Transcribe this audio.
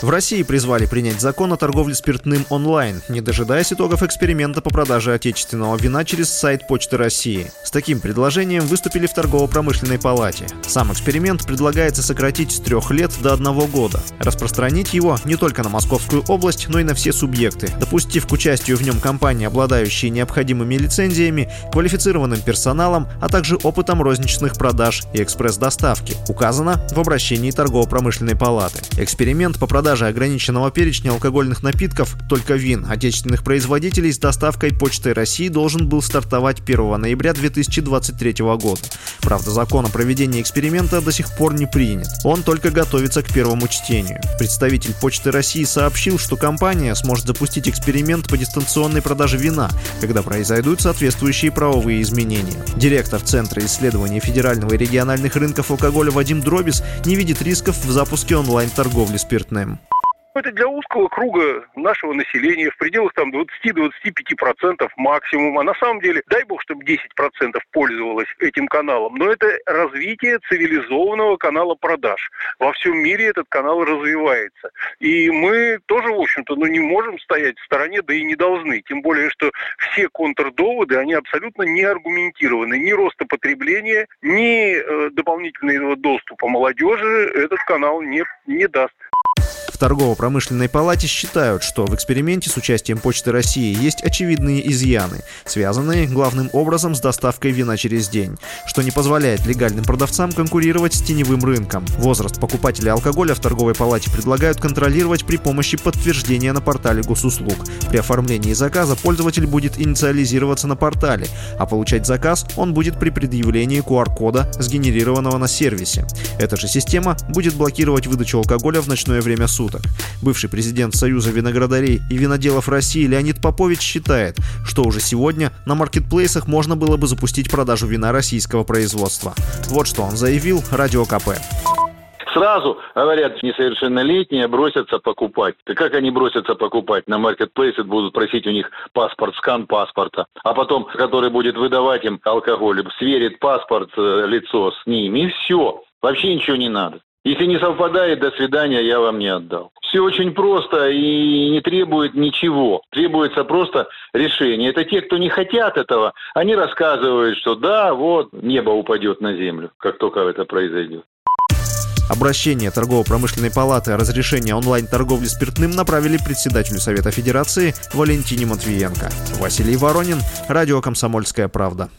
В России призвали принять закон о торговле спиртным онлайн, не дожидаясь итогов эксперимента по продаже отечественного вина через сайт Почты России. С таким предложением выступили в Торгово-промышленной палате. Сам эксперимент предлагается сократить с 3 лет до 1 года. Распространить его не только на Московскую область, но и на все субъекты, допустив к участию в нем компании, обладающие необходимыми лицензиями, квалифицированным персоналом, а также опытом розничных продаж и экспресс-доставки, указано в обращении Торгово-промышленной палаты. Эксперимент по продаже ограниченного перечня алкогольных напитков, только вин, отечественных производителей с доставкой Почтой России должен был стартовать 1 ноября 2023 года. Правда, закон о проведении эксперимента до сих пор не принят. Он только готовится к первому чтению. Представитель Почты России сообщил, что компания сможет запустить эксперимент по дистанционной продаже вина, когда произойдут соответствующие правовые изменения. Директор Центра исследований федерального и региональных рынков алкоголя Вадим Дробис не видит рисков в запуске онлайн-торговли спиртным. Это для узкого круга нашего населения, в пределах там 20-25% максимум. А на самом деле, дай бог, чтобы 10% пользовалось этим каналом. Но это развитие цивилизованного канала продаж. Во всем мире этот канал развивается. И мы тоже, в общем-то, не можем стоять в стороне, да и не должны. Тем более, что все контрдоводы, они абсолютно не аргументированы. Ни роста потребления, ни дополнительного доступа молодежи этот канал не даст. В Торгово-промышленной палате считают, что в эксперименте с участием Почты России есть очевидные изъяны, связанные главным образом с доставкой вина через день, что не позволяет легальным продавцам конкурировать с теневым рынком. Возраст покупателей алкоголя в торговой палате предлагают контролировать при помощи подтверждения на портале госуслуг. При оформлении заказа пользователь будет инициализироваться на портале, а получать заказ он будет при предъявлении QR-кода, сгенерированного на сервисе. Эта же система будет блокировать выдачу алкоголя в ночное время суток. Бывший президент Союза виноградарей и виноделов России Леонид Попович считает, что уже сегодня на маркетплейсах можно было бы запустить продажу вина российского производства. Вот что он заявил Радио КП. Сразу, говорят, несовершеннолетние бросятся покупать. И как они бросятся покупать? На маркетплейсе будут просить у них паспорт, скан паспорта. А потом, который будет выдавать им алкоголь, сверит паспорт, лицо с ними, и все. Вообще ничего не надо. Если не совпадает, до свидания, я вам не отдал. Все очень просто и не требует ничего. Требуется просто решение. Это те, кто не хотят этого, они рассказывают, что да, вот, небо упадет на землю, как только это произойдет. Обращение Торгово-промышленной палаты о разрешении онлайн-торговли спиртным направили председателю Совета Федерации Валентине Матвиенко. Василий Воронин, Радио «Комсомольская правда».